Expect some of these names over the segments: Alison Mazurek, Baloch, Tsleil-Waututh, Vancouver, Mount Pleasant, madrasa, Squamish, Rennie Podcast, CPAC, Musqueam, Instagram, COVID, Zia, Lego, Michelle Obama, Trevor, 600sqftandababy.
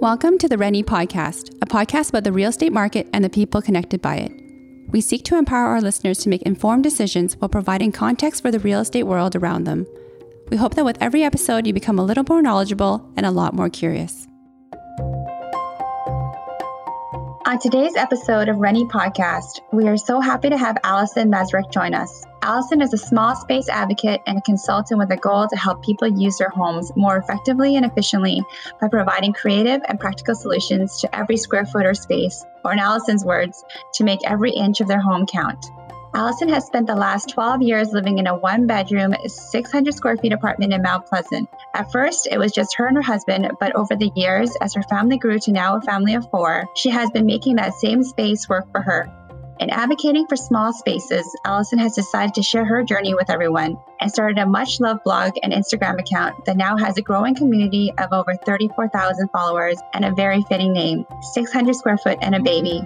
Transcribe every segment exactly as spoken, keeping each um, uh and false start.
Welcome to the Rennie Podcast, a podcast about the real estate market and the people connected by it. We seek to empower our listeners to make informed decisions while providing context for the real estate world around them. We hope that with every episode, you become a little more knowledgeable and a lot more curious. On today's episode of Rennie Podcast, we are so happy to have Alison Mazurek join us. Alison is a small space advocate and a consultant with a goal to help people use their homes more effectively and efficiently by providing creative and practical solutions to every square foot or space, or in Alison's words, to make every inch of their home count. Alison has spent the last twelve years living in a one-bedroom, six hundred square feet apartment in Mount Pleasant. At first, it was just her and her husband, but over the years, as her family grew to now a family of four, she has been making that same space work for her. In advocating for small spaces, Alison has decided to share her journey with everyone and started a much-loved blog and Instagram account that now has a growing community of over thirty-four thousand followers and a very fitting name, six hundred square foot and a baby.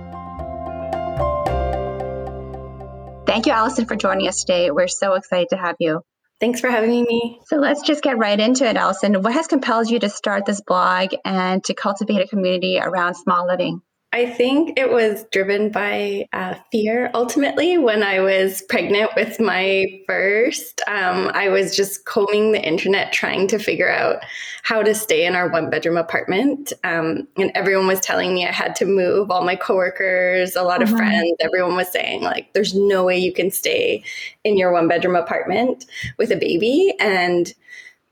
Thank you, Alison, for joining us today. We're so excited to have you. Thanks for having me. So let's just get right into it, Alison. What has compelled you to start this blog and to cultivate a community around small living? I think it was driven by uh, fear. Ultimately, when I was pregnant with my first, um, I was just combing the internet, trying to figure out how to stay in our one bedroom apartment. Um, and everyone was telling me I had to move. All my coworkers, a lot of mm-hmm. friends, everyone was saying like, there's no way you can stay in your one bedroom apartment with a baby. And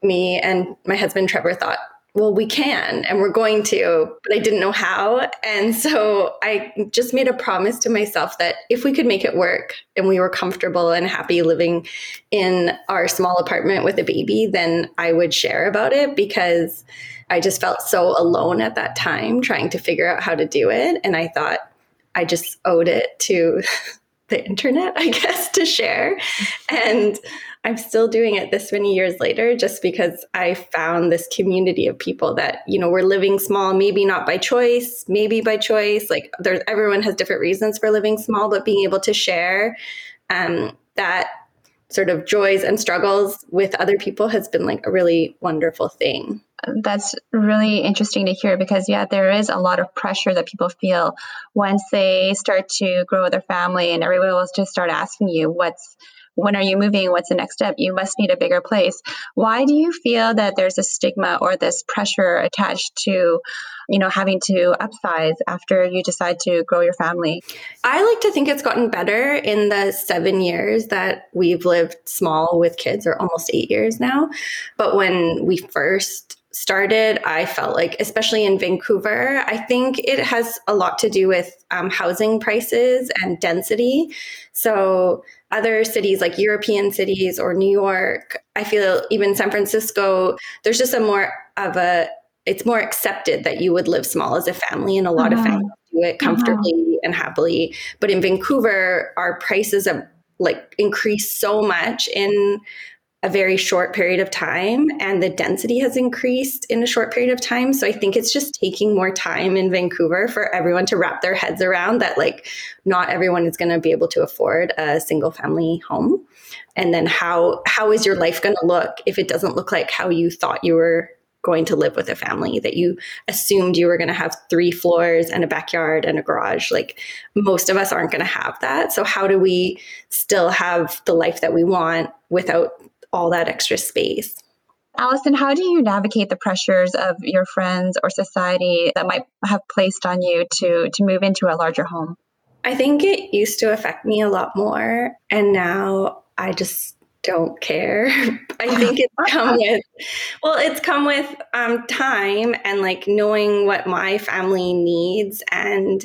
me and my husband, Trevor, thought, well, we can, and we're going to, but I didn't know how. And so I just made a promise to myself that if we could make it work and we were comfortable and happy living in our small apartment with a baby, then I would share about it, because I just felt so alone at that time trying to figure out how to do it. And I thought I just owed it to the internet, I guess, to share. And I'm still doing it this many years later, just because I found this community of people that, you know, we're living small, maybe not by choice, maybe by choice. Like there's, everyone has different reasons for living small, but being able to share um, that sort of joys and struggles with other people has been like a really wonderful thing. That's really interesting to hear, because, yeah, there is a lot of pressure that people feel once they start to grow their family, and everyone will just start asking you, what's when are you moving? What's the next step? You must need a bigger place. Why do you feel that there's a stigma or this pressure attached to, you know, having to upsize after you decide to grow your family? I like to think it's gotten better in the seven years that we've lived small with kids, or almost eight years now. But when we first started, I felt like, especially in Vancouver, I think it has a lot to do with um, housing prices and density. So other cities like European cities or New York, I feel even San Francisco, there's just a more of a, it's more accepted that you would live small as a family, and a lot mm-hmm. of families do it comfortably mm-hmm. and happily. But in Vancouver, our prices have like increased so much in a very short period of time, and the density has increased in a short period of time. So I think it's just taking more time in Vancouver for everyone to wrap their heads around that, like, not everyone is going to be able to afford a single family home. And then how, how is your life going to look if it doesn't look like how you thought you were going to live with a family, that you assumed you were going to have three floors and a backyard and a garage? Like, most of us aren't going to have that. So how do we still have the life that we want without all that extra space? Alison, how do you navigate the pressures of your friends or society that might have placed on you to, to move into a larger home? I think it used to affect me a lot more, and now I just don't care. I think it's come with, well, it's come with um, time and like knowing what my family needs and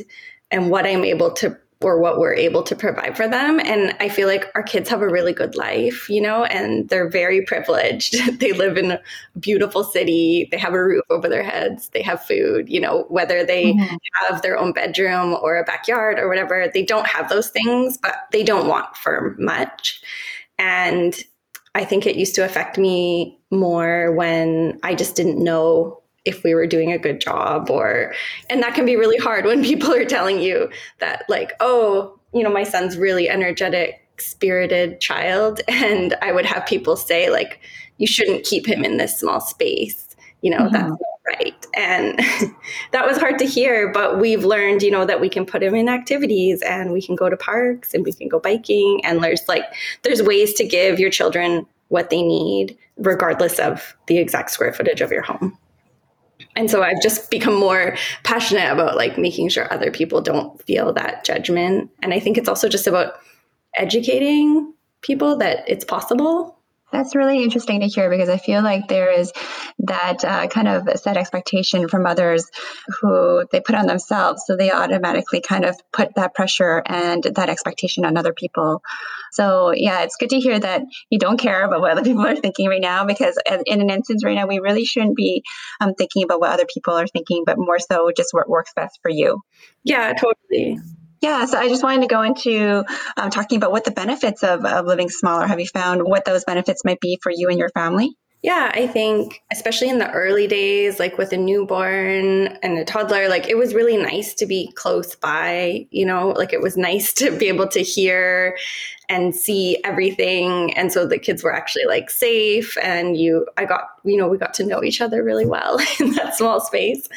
and what I'm able to, or what we're able to provide for them. And I feel like our kids have a really good life, you know, and they're very privileged. They live in a beautiful city. They have a roof over their heads. They have food, you know, whether they mm-hmm. have their own bedroom or a backyard or whatever, they don't have those things, but they don't want for much. And I think it used to affect me more when I just didn't know if we were doing a good job, or, and that can be really hard when people are telling you that, like, oh, you know, my son's really energetic, spirited child. And I would have people say, like, you shouldn't keep him in this small space, you know, mm-hmm. that's not Right. And that was hard to hear, but we've learned, you know, that we can put him in activities and we can go to parks and we can go biking. And there's like, there's ways to give your children what they need, regardless of the exact square footage of your home. And so I've just become more passionate about like making sure other people don't feel that judgment. And I think it's also just about educating people that it's possible. That's really interesting to hear, because I feel like there is that uh, kind of set expectation from others who they put on themselves. So they automatically kind of put that pressure and that expectation on other people. So yeah, it's good to hear that you don't care about what other people are thinking right now, because in an instance right now, we really shouldn't be um, thinking about what other people are thinking, but more so just what works best for you. Yeah, totally. Yeah, so I just wanted to go into um, talking about what the benefits of, of living smaller. Have you found what those benefits might be for you and your family? Yeah, I think especially in the early days, like with a newborn and a toddler, like it was really nice to be close by, you know, like it was nice to be able to hear and see everything. And so the kids were actually like safe, and you, I got, you know, we got to know each other really well in that small space.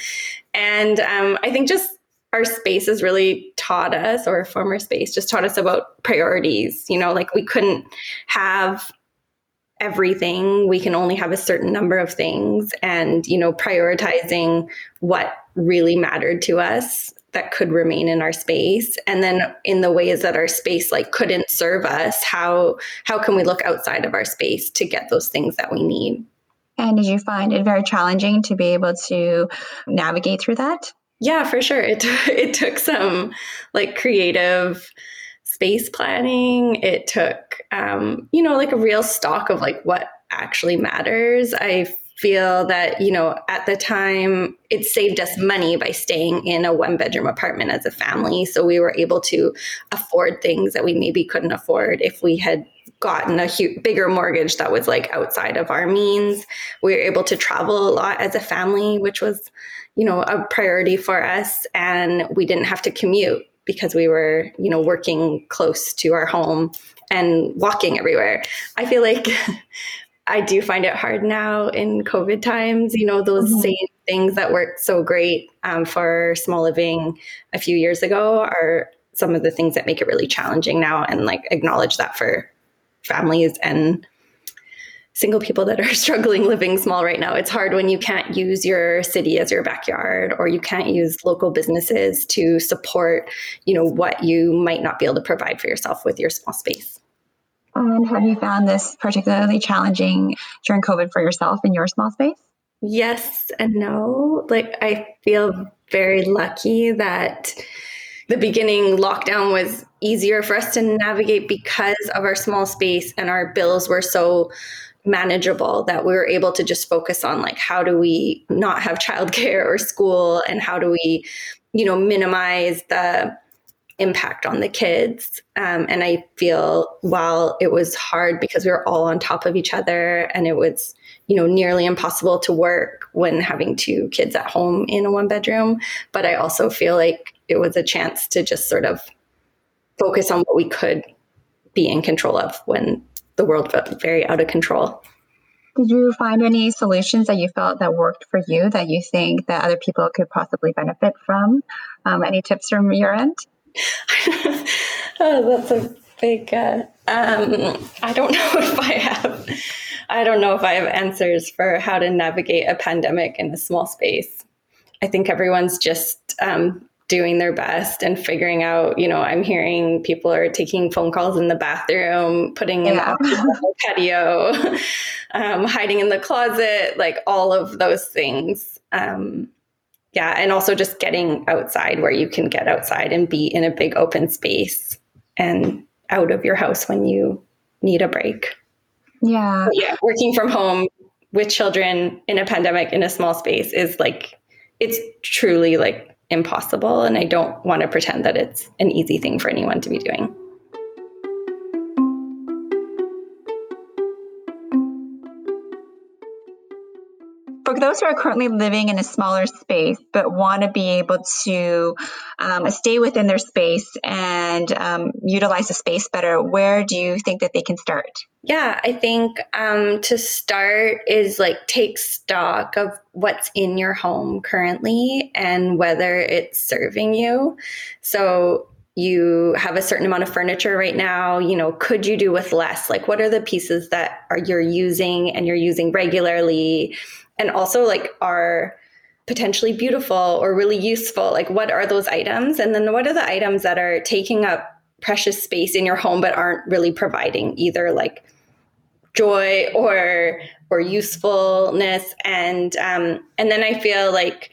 And um, I think just our space has really taught us, or our former space just taught us about priorities. You know, like we couldn't have everything. We can only have a certain number of things, and, you know, prioritizing what really mattered to us that could remain in our space. And then in the ways that our space like couldn't serve us, how, how can we look outside of our space to get those things that we need? And did you find it very challenging to be able to navigate through that? Yeah, for sure. It it took some like creative space planning. It took, um, you know, like a real stock of like what actually matters. I feel that, you know, at the time it saved us money by staying in a one bedroom apartment as a family. So we were able to afford things that we maybe couldn't afford if we had gotten a huge, bigger mortgage that was like outside of our means. We were able to travel a lot as a family, which was, you know, a priority for us. And we didn't have to commute because we were, you know, working close to our home and walking everywhere. I feel like I do find it hard now in COVID times, you know, those mm-hmm. same things that worked so great um, for small living a few years ago are some of the things that make it really challenging now, and like acknowledge that for families and single people that are struggling living small right now. It's hard when you can't use your city as your backyard, or you can't use local businesses to support, you know, what you might not be able to provide for yourself with your small space. And have you found this particularly challenging during COVID for yourself in your small space? Yes and no. Like, I feel very lucky that the beginning lockdown was easier for us to navigate because of our small space, and our bills were so manageable that we were able to just focus on like, how do we not have childcare or school, and how do we, you know, minimize the impact on the kids. Um, and I feel while it was hard because we were all on top of each other, and it was, you know, nearly impossible to work when having two kids at home in a one bedroom. But I also feel like it was a chance to just sort of focus on what we could be in control of when the world felt very out of control. Did you find any solutions that you felt that worked for you that you think that other people could possibly benefit from? Um, any tips from your end? Oh, that's a big, uh, um, I don't know if I have, I don't know if I have answers for how to navigate a pandemic in a small space. I think everyone's just, um, doing their best and figuring out, you know, I'm hearing people are taking phone calls in the bathroom, putting in yeah. the patio, um, hiding in the closet, like all of those things. Um, yeah. And also just getting outside where you can get outside and be in a big open space and out of your house when you need a break. Yeah. But yeah. Working from home with children in a pandemic in a small space is like, it's truly like impossible, and I don't want to pretend that it's an easy thing for anyone to be doing. for those who are currently living in a smaller space but want to be able to um, stay within their space and um, utilize the space better, where do you think that they can start? Yeah, I think um, to start is like take stock of what's in your home currently and whether it's serving you. So you have a certain amount of furniture right now, you know, could you do with less? Like, what are the pieces that are you're using and you're using regularly? And also, like, are potentially beautiful or really useful? Like, what are those items? And then what are the items that are taking up precious space in your home but aren't really providing either like joy or or usefulness? And um, and then I feel like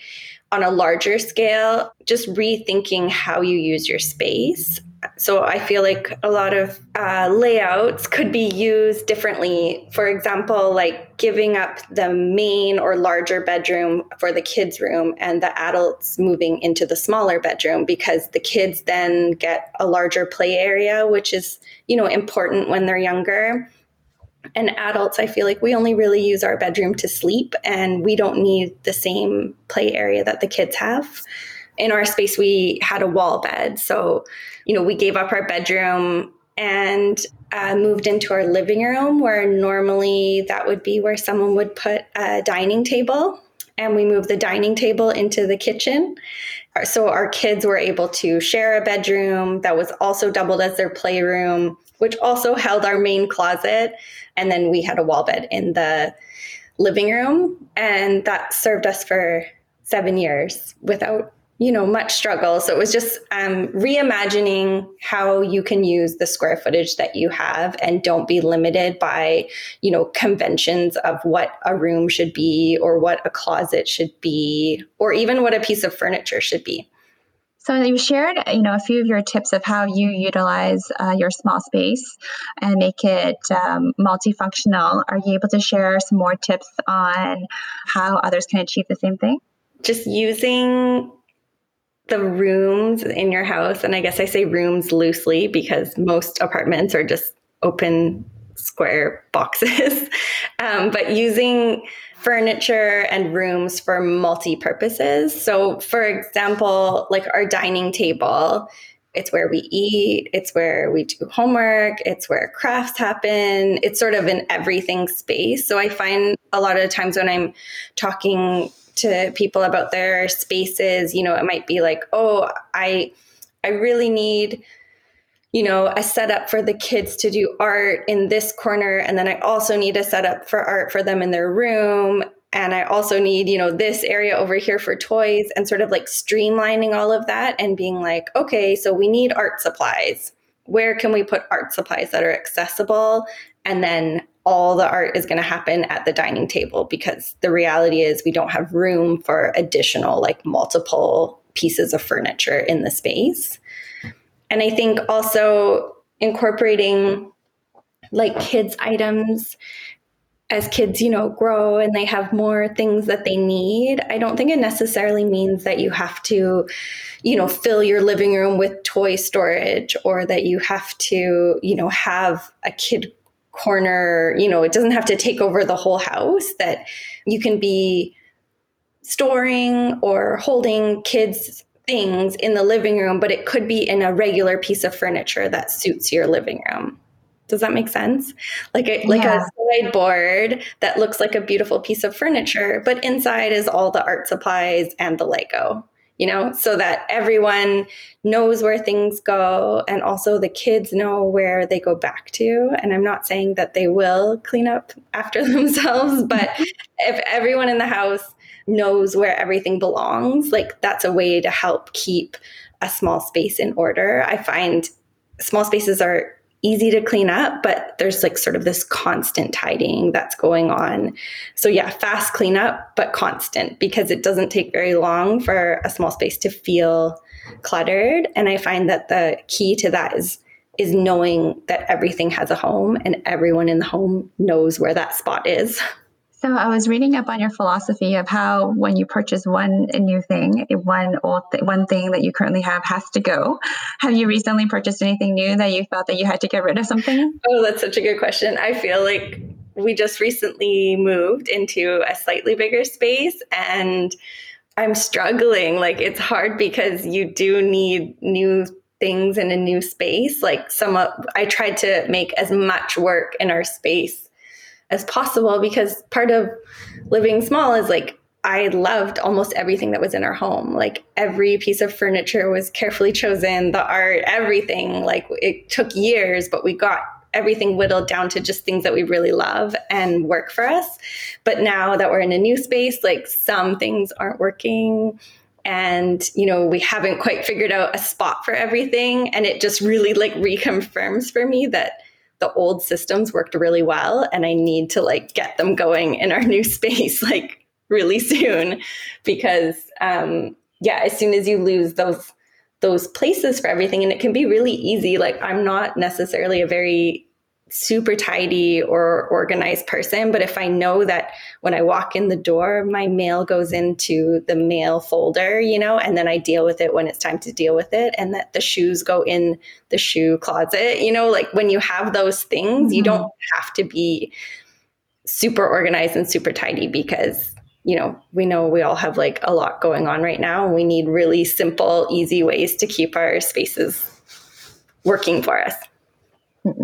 on a larger scale, just rethinking how you use your space. So I feel like a lot of uh, layouts could be used differently. For example, like giving up the main or larger bedroom for the kids' room and the adults moving into the smaller bedroom, because the kids then get a larger play area, which is, you know, important when they're younger. And adults, I feel like we only really use our bedroom to sleep, and we don't need the same play area that the kids have. In our space, we had a wall bed. So, you know, we gave up our bedroom and uh, moved into our living room, where normally that would be where someone would put a dining table. And we moved the dining table into the kitchen. So our kids were able to share a bedroom that was also doubled as their playroom, which also held our main closet. And then we had a wall bed in the living room. And that served us for seven years without, you know, much struggle. So it was just um, reimagining how you can use the square footage that you have, and don't be limited by, you know, conventions of what a room should be or what a closet should be, or even what a piece of furniture should be. So you shared, you know, a few of your tips of how you utilize uh, your small space and make it um, multifunctional. Are you able to share some more tips on how others can achieve the same thing? Just using the rooms in your house, and I guess I say rooms loosely because most apartments are just open square boxes, um, but using furniture and rooms for multi-purposes. So for example, like our dining table, it's where we eat, it's where we do homework, it's where crafts happen, it's sort of an everything space. So I find a lot of times when I'm talking to people about their spaces, you know, it might be like, oh, I, I really need, you know, a setup for the kids to do art in this corner. And then I also need a setup for art for them in their room. And I also need, you know, this area over here for toys, and sort of like streamlining all of that and being like, okay, so we need art supplies. Where can we put art supplies that are accessible? And then all the art is going to happen at the dining table, because the reality is we don't have room for additional, like, multiple pieces of furniture in the space. And I think also incorporating like kids' items as kids, you know, grow and they have more things that they need. I don't think it necessarily means that you have to, you know, fill your living room with toy storage, or that you have to, you know, have a kid corner. You know, it doesn't have to take over the whole house, that you can be storing or holding kids' things in the living room, but it could be in a regular piece of furniture that suits your living room. Does that make sense? Like a, like yeah. a slide board that looks like a beautiful piece of furniture, but inside is all the art supplies and the Lego, you know, so that everyone knows where things go, and also the kids know where they go back to. And I'm not saying that they will clean up after themselves, but if everyone in the house knows where everything belongs, like, that's a way to help keep a small space in order. I find small spaces are easy to clean up, but there's like sort of this constant tidying that's going on. So yeah, fast cleanup, but constant, because it doesn't take very long for a small space to feel cluttered. And I find that the key to that is is knowing that everything has a home, and everyone in the home knows where that spot is. So I was reading up on your philosophy of how when you purchase one new thing, one old th- one thing that you currently have has to go. Have you recently purchased anything new that you felt that you had to get rid of something? Oh, that's such a good question. I feel like we just recently moved into a slightly bigger space, and I'm struggling. Like, it's hard because you do need new things in a new space. Like, some, uh, I tried to make as much work in our space as possible, because part of living small is like, I loved almost everything that was in our home. Like, every piece of furniture was carefully chosen, the art, everything. Like, it took years, but we got everything whittled down to just things that we really love and work for us. But now that we're in a new space, like, some things aren't working, and, you know, we haven't quite figured out a spot for everything. And it just really like reconfirms for me that the old systems worked really well, and I need to like get them going in our new space, like, really soon, because um, yeah, as soon as you lose those, those places for everything, and it can be really easy. Like, I'm not necessarily a very super tidy or organized person, but if I know that when I walk in the door, my mail goes into the mail folder, you know, and then I deal with it when it's time to deal with it, and that the shoes go in the shoe closet, you know, like, when you have those things, mm-hmm. you don't have to be super organized and super tidy, because, you know, we know we all have like a lot going on right now, and we need really simple, easy ways to keep our spaces working for us.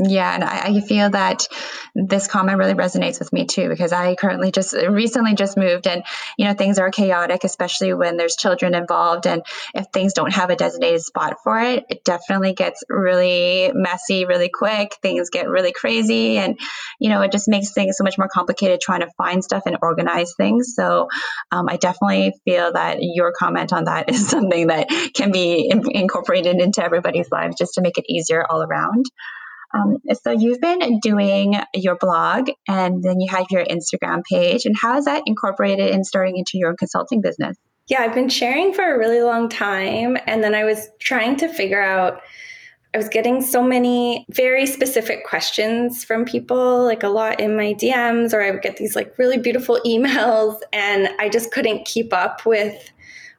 Yeah. And I, I feel that this comment really resonates with me too, because I currently just recently just moved, and, you know, things are chaotic, especially when there's children involved. And if things don't have a designated spot for it, it definitely gets really messy, really quick. Things get really crazy. And, you know, it just makes things so much more complicated trying to find stuff and organize things. So um, I definitely feel that your comment on that is something that can be in- incorporated into everybody's lives, just to make it easier all around. Um, so you've been doing your blog, and then you have your Instagram page. And how is that incorporated in starting into your own consulting business? Yeah, I've been sharing for a really long time. And then I was trying to figure out, I was getting so many very specific questions from people, like a lot in my D Ms, or I would get these like really beautiful emails, and I just couldn't keep up with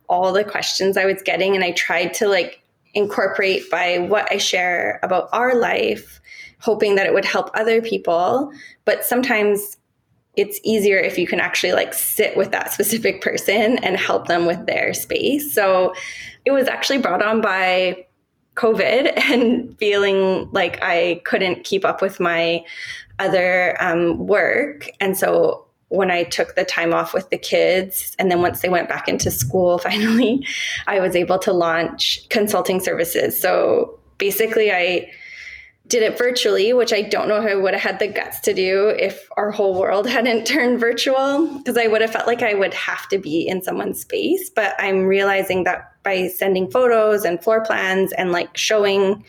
all the questions I was getting. And I tried to like incorporate by what I share about our life, hoping that it would help other people. But sometimes it's easier if you can actually like sit with that specific person and help them with their space. So it was actually brought on by COVID and feeling like I couldn't keep up with my other um, work. And so when I took the time off with the kids, and then once they went back into school, finally, I was able to launch consulting services. So basically I did it virtually, which I don't know if I would have had the guts to do if our whole world hadn't turned virtual, because I would have felt like I would have to be in someone's space. But I'm realizing that by sending photos and floor plans and like showing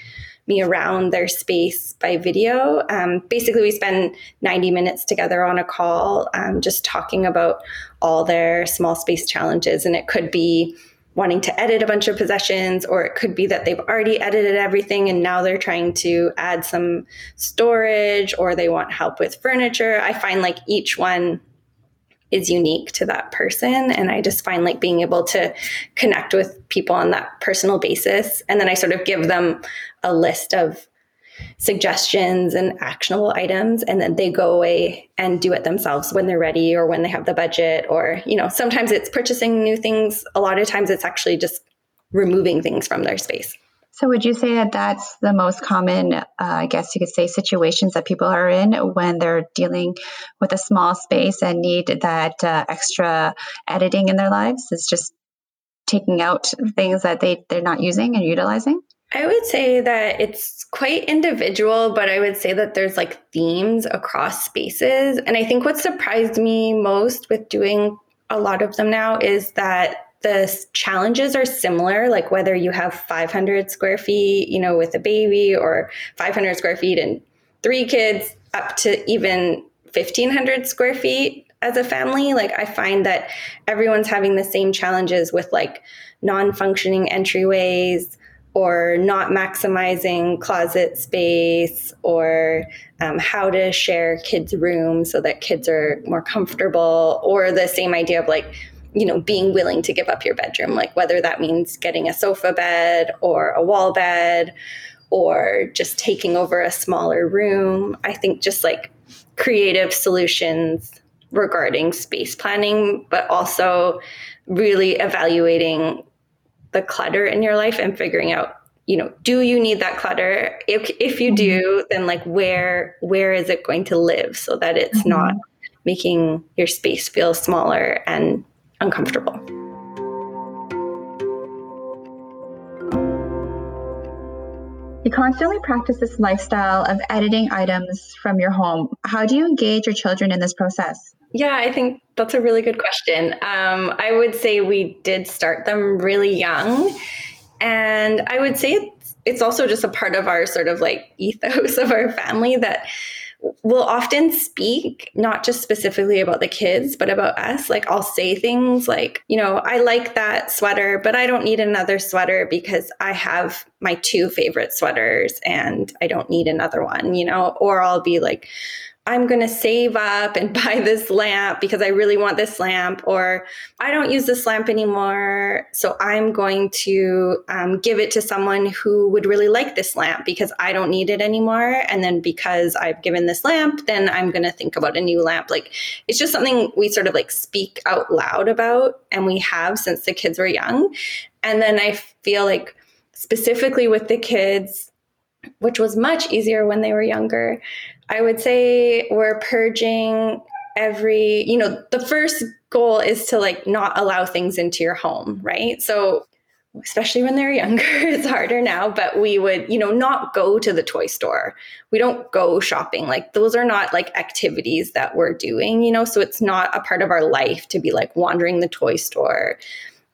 me around their space by video. Um, basically, we spend ninety minutes together on a call, um, just talking about all their small space challenges. And it could be wanting to edit a bunch of possessions, or it could be that they've already edited everything and now they're trying to add some storage, or they want help with furniture. I find like each one is unique to that person. And I just find like being able to connect with people on that personal basis. And then I sort of give them a list of suggestions and actionable items, and then they go away and do it themselves when they're ready, or when they have the budget, or, you know, sometimes it's purchasing new things. A lot of times it's actually just removing things from their space. So would you say that that's the most common, uh, I guess you could say, situations that people are in when they're dealing with a small space and need that uh, extra editing in their lives? It's just taking out things that they, they're not using and utilizing? I would say that it's quite individual, but I would say that there's like themes across spaces. And I think what surprised me most with doing a lot of them now is that the challenges are similar, like whether you have five hundred square feet, you know, with a baby, or five hundred square feet and three kids, up to even fifteen hundred square feet as a family. Like, I find that everyone's having the same challenges with like non-functioning entryways, or not maximizing closet space, or um, how to share kids' rooms so that kids are more comfortable, or the same idea of like, you know, being willing to give up your bedroom, like whether that means getting a sofa bed or a wall bed, or just taking over a smaller room. I think just like creative solutions regarding space planning, but also really evaluating the clutter in your life and figuring out, you know, do you need that clutter? If if you do, then like where where is it going to live so that it's mm-hmm. not making your space feel smaller and uncomfortable. You constantly practice this lifestyle of editing items from your home. How do you engage your children in this process? Yeah, I think that's a really good question. Um, I would say we did start them really young. And I would say it's, it's also just a part of our sort of like ethos of our family that we'll often speak, not just specifically about the kids, but about us. Like I'll say things like, you know, I like that sweater, but I don't need another sweater because I have my two favorite sweaters and I don't need another one, you know, or I'll be like, I'm going to save up and buy this lamp because I really want this lamp, or I don't use this lamp anymore, so I'm going to um, give it to someone who would really like this lamp because I don't need it anymore. And then because I've given this lamp, then I'm going to think about a new lamp. Like it's just something we sort of like speak out loud about, and we have since the kids were young. And then I feel like specifically with the kids, which was much easier when they were younger, I would say we're purging every, you know, the first goal is to like not allow things into your home, right? So especially when they're younger, it's harder now, but we would, you know, not go to the toy store. We don't go shopping. Like those are not like activities that we're doing, you know, so it's not a part of our life to be like wandering the toy store,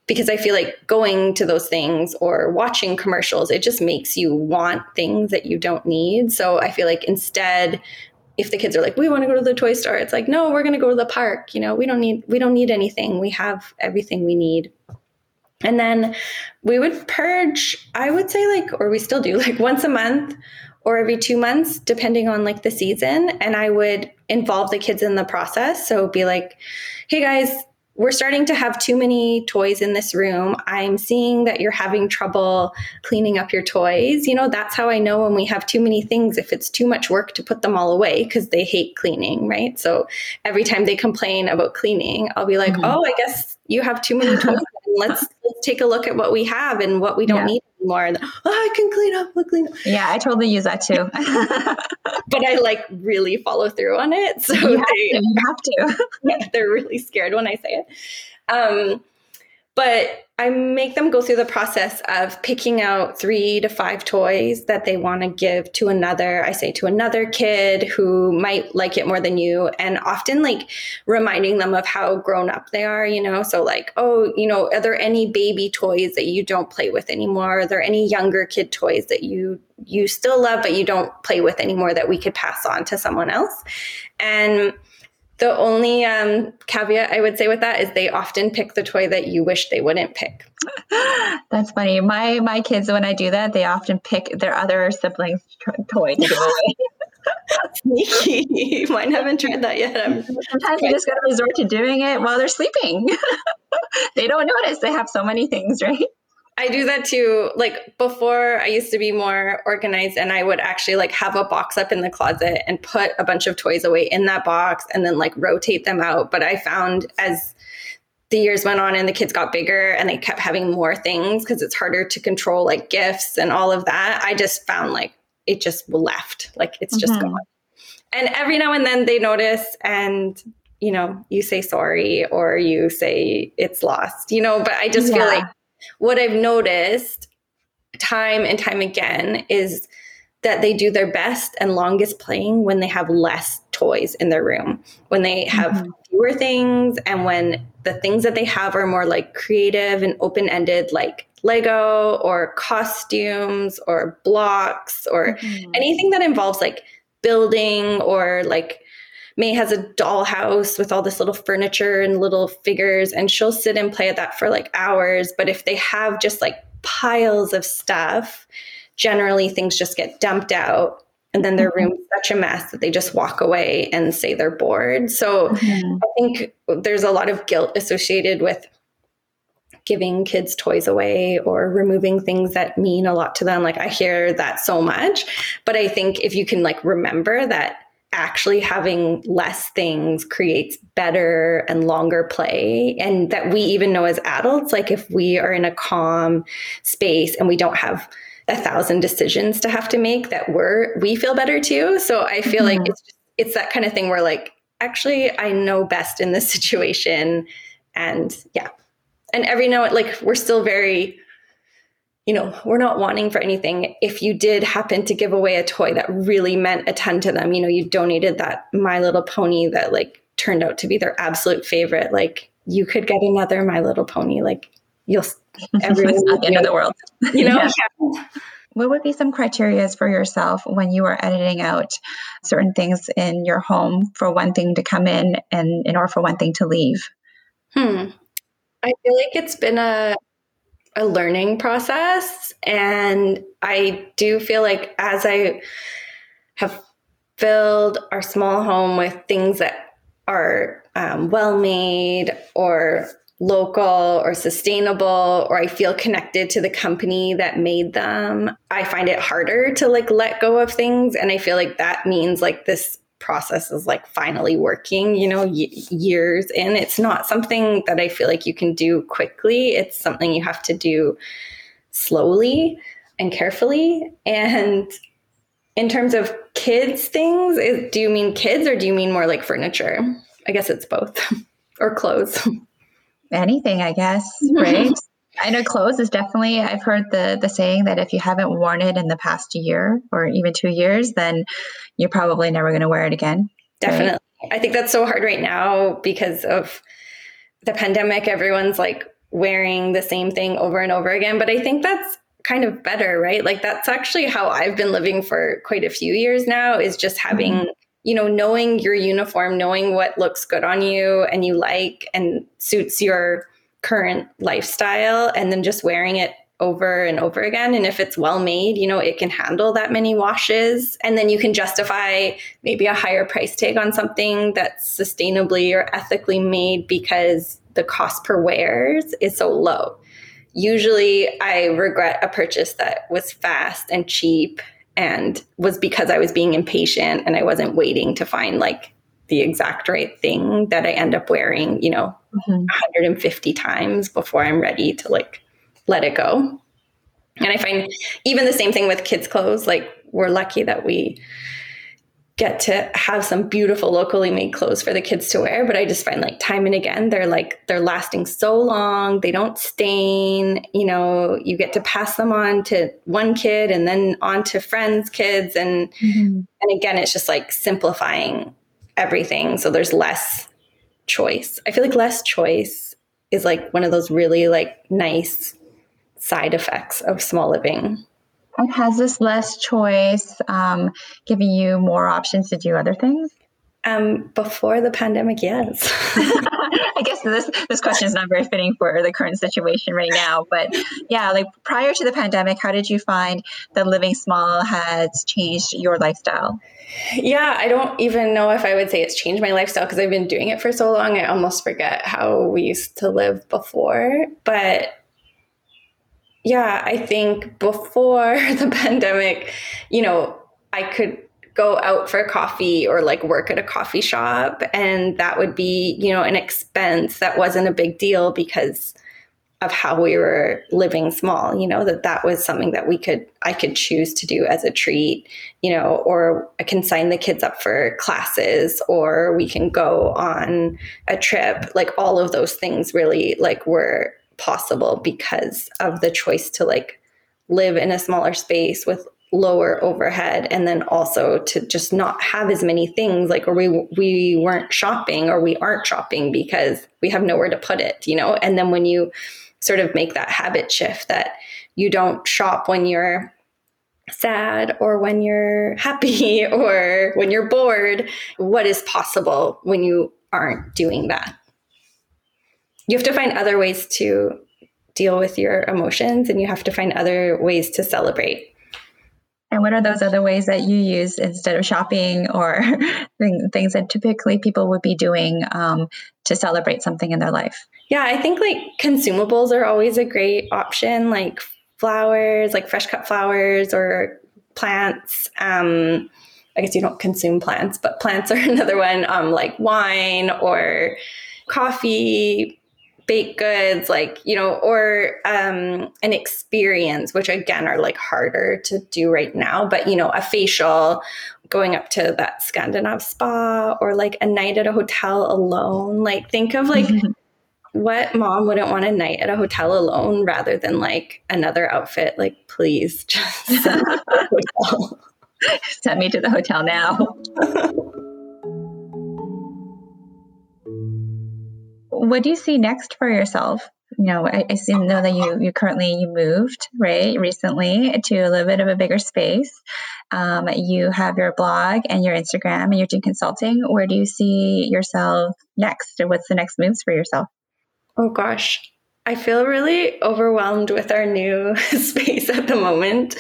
because I feel like going to those things or watching commercials, it just makes you want things that you don't need. So I feel like instead, if the kids are like, we want to go to the toy store, it's like, no, we're going to go to the park. You know, we don't need, we don't need anything. We have everything we need. And then we would purge, I would say like, or we still do like once a month or every two months, depending on like the season. And I would involve the kids in the process. So be like, hey guys, we're starting to have too many toys in this room. I'm seeing that you're having trouble cleaning up your toys. You know, that's how I know when we have too many things, if it's too much work to put them all away, because they hate cleaning, right? So every time they complain about cleaning, I'll be like, mm-hmm. oh, I guess you have too many toys. Let's, let's take a look at what we have and what we don't yeah. need anymore. And, oh, I can clean up, I'll clean up. Yeah, I totally use that too. But I like really follow through on it. So you have they, to. You have to. Yeah, they're really scared when I say it. Um, but I make them go through the process of picking out three to five toys that they want to give to another, I say to another kid who might like it more than you, and often like reminding them of how grown up they are, you know, so like, oh, you know, are there any baby toys that you don't play with anymore? Are there any younger kid toys that you you still love but you don't play with anymore that we could pass on to someone else? And the only um, caveat I would say with that is they often pick the toy that you wish they wouldn't pick. That's funny. My my kids, when I do that, they often pick their other siblings' toy to give away. Sneaky. Mine haven't tried that yet. I'm Sometimes you just got to resort to doing it while they're sleeping. They don't notice they have so many things, right? I do that too. Like before, I used to be more organized, and I would actually like have a box up in the closet and put a bunch of toys away in that box and then like rotate them out. But I found as the years went on and the kids got bigger and they kept having more things, because it's harder to control like gifts and all of that, I just found like it just left. Like it's mm-hmm. just gone. And every now and then they notice, and you know, you say sorry or you say it's lost, you know, but I just yeah. feel like what I've noticed time and time again is that they do their best and longest playing when they have less toys in their room, when they have mm-hmm. fewer things, and when the things that they have are more like creative and open-ended, like Lego or costumes or blocks or mm-hmm. anything that involves like building, or like May has a dollhouse with all this little furniture and little figures, and she'll sit and play at that for like hours. But if they have just like piles of stuff, generally things just get dumped out, and then their room's such a mess that they just walk away and say they're bored. So mm-hmm. I think there's a lot of guilt associated with giving kids toys away or removing things that mean a lot to them. Like, I hear that so much, but I think if you can like remember that actually having less things creates better and longer play. And that we even know as adults, like if we are in a calm space and we don't have a thousand decisions to have to make, that we're, we feel better too. So I feel mm-hmm. like it's just, it's that kind of thing where like, actually I know best in this situation. And yeah. And every now and like, we're still very, you know, we're not wanting for anything. If you did happen to give away a toy that really meant a ton to them, you know, you donated that My Little Pony that like turned out to be their absolute favorite. Like you could get another My Little Pony. Like you'll, everyone it's not the end of the world, you know? Yeah. What would be some criteria for yourself when you are editing out certain things in your home for one thing to come in and in order for one thing to leave? Hmm. I feel like it's been a a learning process. And I do feel like as I have filled our small home with things that are um, well-made or local or sustainable, or I feel connected to the company that made them, I find it harder to like let go of things. And I feel like that means like this process is like finally working, you know, y- years in. It's not something that I feel like you can do quickly. It's something you have to do slowly and carefully. And in terms of kids things, is, do you mean kids or do you mean more like furniture? I guess it's both. Or clothes. Anything, I guess, right? I know clothes is definitely, I've heard the the saying that if you haven't worn it in the past year or even two years, then you're probably never going to wear it again. Definitely. Right? I think that's so hard right now because of the pandemic. Everyone's like wearing the same thing over and over again. But I think that's kind of better, right? Like that's actually how I've been living for quite a few years now, is just having, mm-hmm. you know, knowing your uniform, knowing what looks good on you and you like and suits your current lifestyle, and then just wearing it over and over again. And if it's well made, you know, it can handle that many washes. And then you can justify maybe a higher price tag on something that's sustainably or ethically made because the cost per wears is so low. Usually I regret a purchase that was fast and cheap and was because I was being impatient and I wasn't waiting to find like the exact right thing that I end up wearing, you know, mm-hmm. one hundred fifty times before I'm ready to like let it go. And I find even the same thing with kids' clothes. Like we're lucky that we get to have some beautiful locally made clothes for the kids to wear. But I just find like time and again, they're like, they're lasting so long. They don't stain, you know, you get to pass them on to one kid and then on to friends' kids. And, mm-hmm. and again, it's just like simplifying everything. So there's less choice. I feel like less choice is like one of those really like nice side effects of small living. And has this less choice um, given you more options to do other things? Um, before the pandemic, yes. I guess this this question is not very fitting for the current situation right now. But yeah, like prior to the pandemic, how did you find that living small has changed your lifestyle? Yeah, I don't even know if I would say it's changed my lifestyle because I've been doing it for so long. I almost forget how we used to live before. But yeah, I think before the pandemic, you know, I could go out for coffee or like work at a coffee shop. And that would be, you know, an expense that wasn't a big deal because of how we were living small, you know, that that was something that we could, I could choose to do as a treat, you know, or I can sign the kids up for classes or we can go on a trip. Like all of those things really like were possible because of the choice to like live in a smaller space with lower overhead, and then also to just not have as many things, like, or we we weren't shopping or we aren't shopping because we have nowhere to put it, you know. And then when you sort of make that habit shift that you don't shop when you're sad or when you're happy or when you're bored, what is possible when you aren't doing that? You have to find other ways to deal with your emotions, and you have to find other ways to celebrate. And what are those other ways that you use instead of shopping or things that typically people would be doing um, to celebrate something in their life? Yeah, I think like consumables are always a great option, like flowers, like fresh cut flowers or plants. Um, I guess you don't consume plants, but plants are another one, um, like wine or coffee, baked goods, like, you know, or um, an experience, which again are like harder to do right now. But, you know, a facial, going up to that Scandinavian spa, or like a night at a hotel alone. Like think of like mm-hmm. what mom wouldn't want a night at a hotel alone rather than like another outfit. Like, please just send me to the hotel. Send me to the hotel now. What do you see next for yourself? You know, I, I see, know that you, you currently you moved, right, recently to a little bit of a bigger space. Um, you have your blog and your Instagram and you're doing consulting. Where do you see yourself next? And what's the next moves for yourself? Oh, gosh. I feel really overwhelmed with our new space at the moment.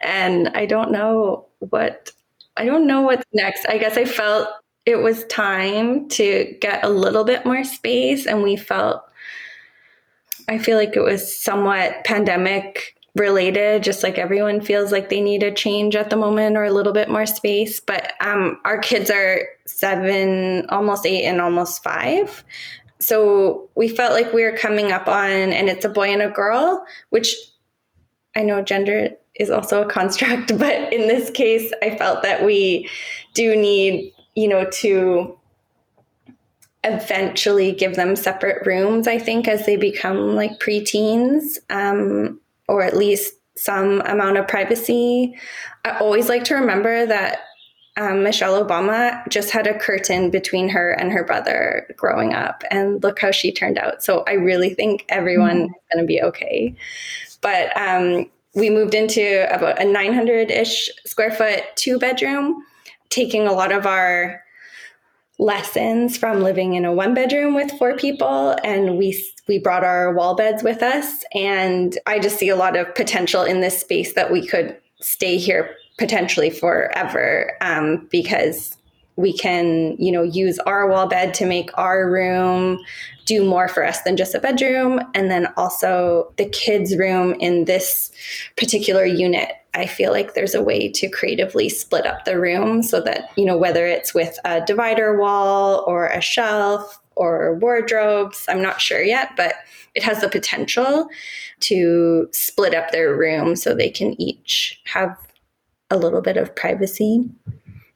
And I don't know what, I don't know what's next. I guess I felt it was time to get a little bit more space. And we felt, I feel like it was somewhat pandemic related, just like everyone feels like they need a change at the moment or a little bit more space. But um, our kids are seven, almost eight and almost five. So we felt like we were coming up on, and it's a boy and a girl, which I know gender is also a construct, but in this case, I felt that we do need, you know, to eventually give them separate rooms, I think, as they become like preteens, um, or at least some amount of privacy. I always like to remember that um, Michelle Obama just had a curtain between her and her brother growing up, and look how she turned out. So I really think everyone mm-hmm. is going to be okay. But um, we moved into about a nine hundred-ish square foot two bedroom, taking a lot of our lessons from living in a one bedroom with four people. And we we brought our wall beds with us. And I just see a lot of potential in this space that we could stay here potentially forever, um, because we can, you know, use our wall bed to make our room do more for us than just a bedroom. And then also the kids' room in this particular unit, I feel like there's a way to creatively split up the room so that, you know, whether it's with a divider wall or a shelf or wardrobes, I'm not sure yet, but it has the potential to split up their room so they can each have a little bit of privacy.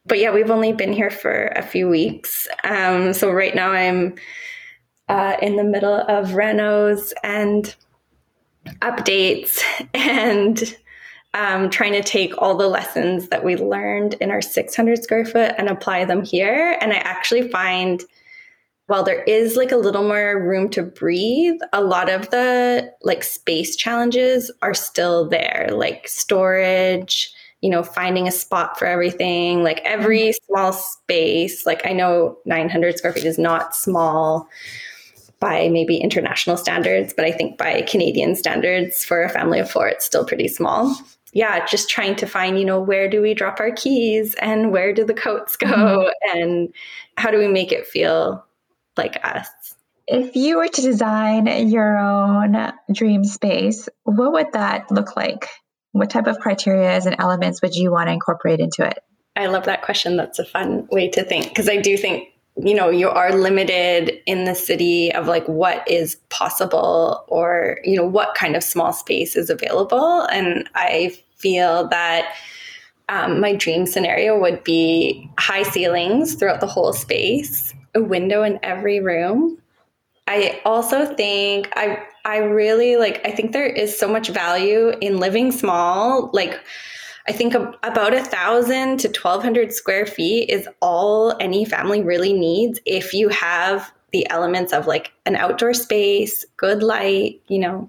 But yeah, we've only been here for a few weeks. Um, so right now I'm uh, in the middle of renos and updates and um, trying to take all the lessons that we learned in our six hundred square foot and apply them here. And I actually find while there is like a little more room to breathe, a lot of the like space challenges are still there, like storage, you know, finding a spot for everything, like every small space. Like I know nine hundred square feet is not small by maybe international standards, but I think by Canadian standards for a family of four, it's still pretty small. Yeah, just trying to find, you know, where do we drop our keys and where do the coats go mm-hmm. and how do we make it feel like us? If you were to design your own dream space, what would that look like? What type of criteria and elements would you want to incorporate into it? I love that question. That's a fun way to think, because I do think, you know, you are limited in the city of like what is possible or, you know, what kind of small space is available. And I feel that um, my dream scenario would be high ceilings throughout the whole space, a window in every room. I also think I I really like, I think there is so much value in living small. Like I think about a thousand to twelve hundred square feet is all any family really needs. If you have the elements of like an outdoor space, good light, you know,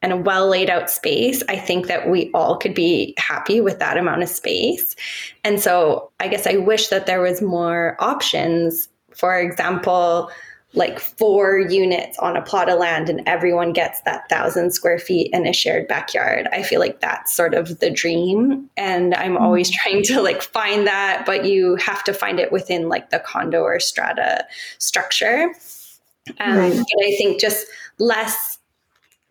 and a well laid out space, I think that we all could be happy with that amount of space. And so I guess I wish that there was more options. For example, like four units on a plot of land and everyone gets that thousand square feet and a shared backyard. I feel like that's sort of the dream. And I'm always trying to like find that, but you have to find it within like the condo or strata structure. Um, right. And I think just less,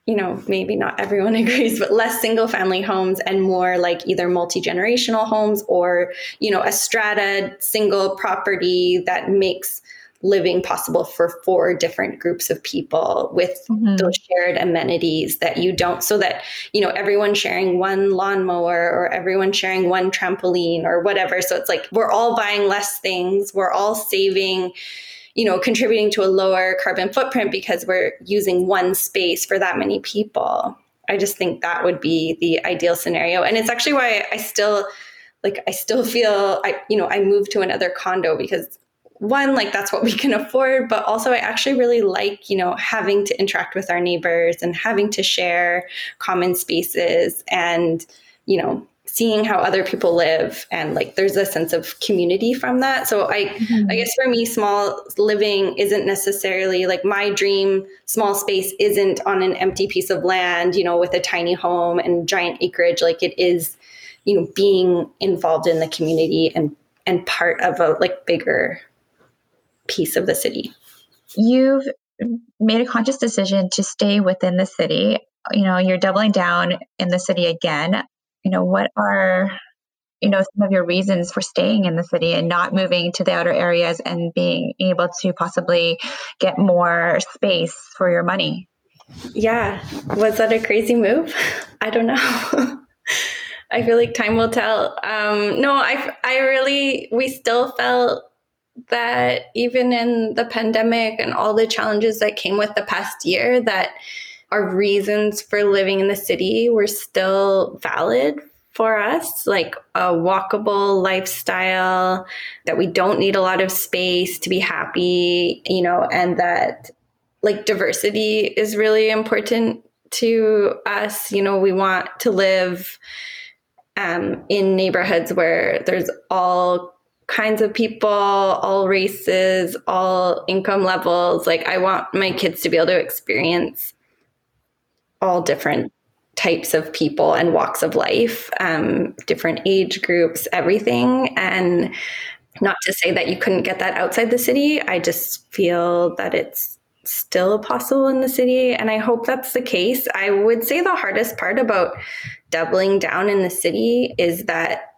you know, maybe not everyone agrees, but less single family homes and more like either multi-generational homes or, you know, a strata single property that makes living possible for four different groups of people with mm-hmm. those shared amenities that you don't, so that, you know, everyone sharing one lawnmower or everyone sharing one trampoline or whatever. So it's like, we're all buying less things. We're all saving, you know, contributing to a lower carbon footprint because we're using one space for that many people. I just think that would be the ideal scenario. And it's actually why I still like, I still feel I, you know, I moved to another condo because one, like that's what we can afford, but also I actually really like, you know, having to interact with our neighbors and having to share common spaces and, you know, seeing how other people live. And like, there's a sense of community from that. So I, mm-hmm. I guess for me, small living isn't necessarily like my dream small space isn't on an empty piece of land, you know, with a tiny home and giant acreage. Like it is, you know, being involved in the community and, and part of a like bigger piece of the city. You've made a conscious decision to stay within the city. You know, you're doubling down in the city again. You know, what are, you know, some of your reasons for staying in the city and not moving to the outer areas and being able to possibly get more space for your money? Yeah. Was that a crazy move? I don't know. I feel like time will tell. Um, no, I, I really, we still felt that even in the pandemic and all the challenges that came with the past year, that our reasons for living in the city were still valid for us, like a walkable lifestyle, that we don't need a lot of space to be happy, you know, and that like diversity is really important to us. You know, we want to live um, in neighborhoods where there's all kinds of people, all races, all income levels. Like I want my kids to be able to experience all different types of people and walks of life, um, different age groups, everything. And not to say that you couldn't get that outside the city. I just feel that it's still possible in the city. And I hope that's the case. I would say the hardest part about doubling down in the city is that,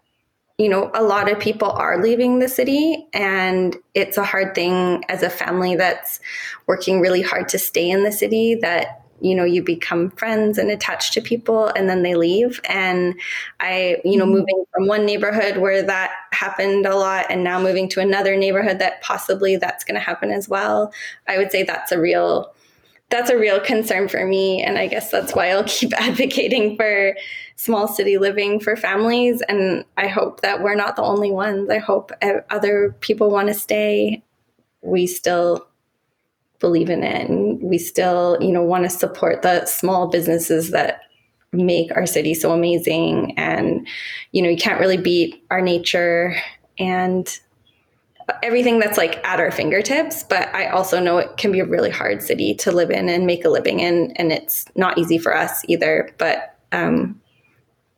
you know, a lot of people are leaving the city, and it's a hard thing as a family that's working really hard to stay in the city that, you know, you become friends and attached to people and then they leave. And I, you know, moving from one neighborhood where that happened a lot and now moving to another neighborhood that possibly that's going to happen as well. I would say that's a real, that's a real concern for me. And I guess that's why I'll keep advocating for small city living for families. And I hope that we're not the only ones. I hope other people want to stay. We still believe in it. And we still, you know, want to support the small businesses that make our city so amazing. And, you know, you can't really beat our nature and everything that's like at our fingertips, but I also know it can be a really hard city to live in and make a living in, and it's not easy for us either, but um,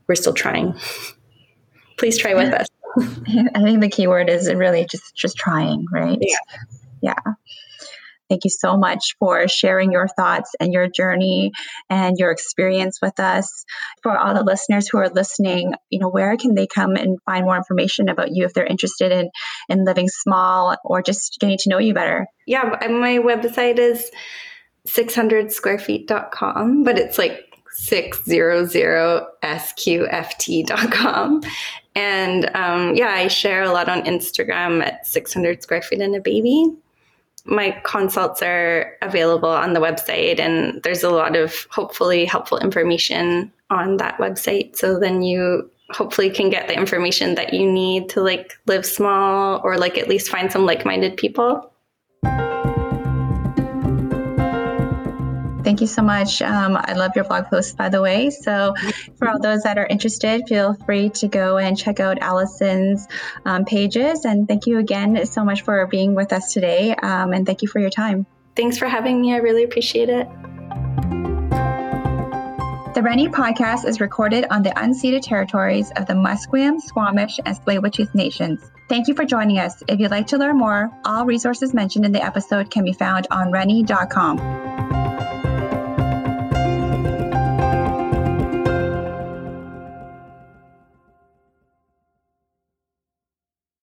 we're still trying. Please try with us. I think the key word is really just, just trying, right? Yeah. Yeah. Thank you so much for sharing your thoughts and your journey and your experience with us. For all the listeners who are listening, you know, where can they come and find more information about you if they're interested in, in living small or just getting to know you better? Yeah, my website is six hundred square feet dot com, but it's like six hundred s q f t dot com. And um, yeah, I share a lot on Instagram at six hundred square feet and a baby. My consults are available on the website, and there's a lot of hopefully helpful information on that website. So then you hopefully can get the information that you need to like live small or like at least find some like-minded people. Thank you so much. Um, I love your blog post, by the way. So for all those that are interested, feel free to go and check out Alison's um, pages. And thank you again so much for being with us today. Um, and thank you for your time. Thanks for having me. I really appreciate it. The Rennie Podcast is recorded on the unceded territories of the Musqueam, Squamish, and Tsleil-Waututh Nations. Thank you for joining us. If you'd like to learn more, all resources mentioned in the episode can be found on rennie dot com.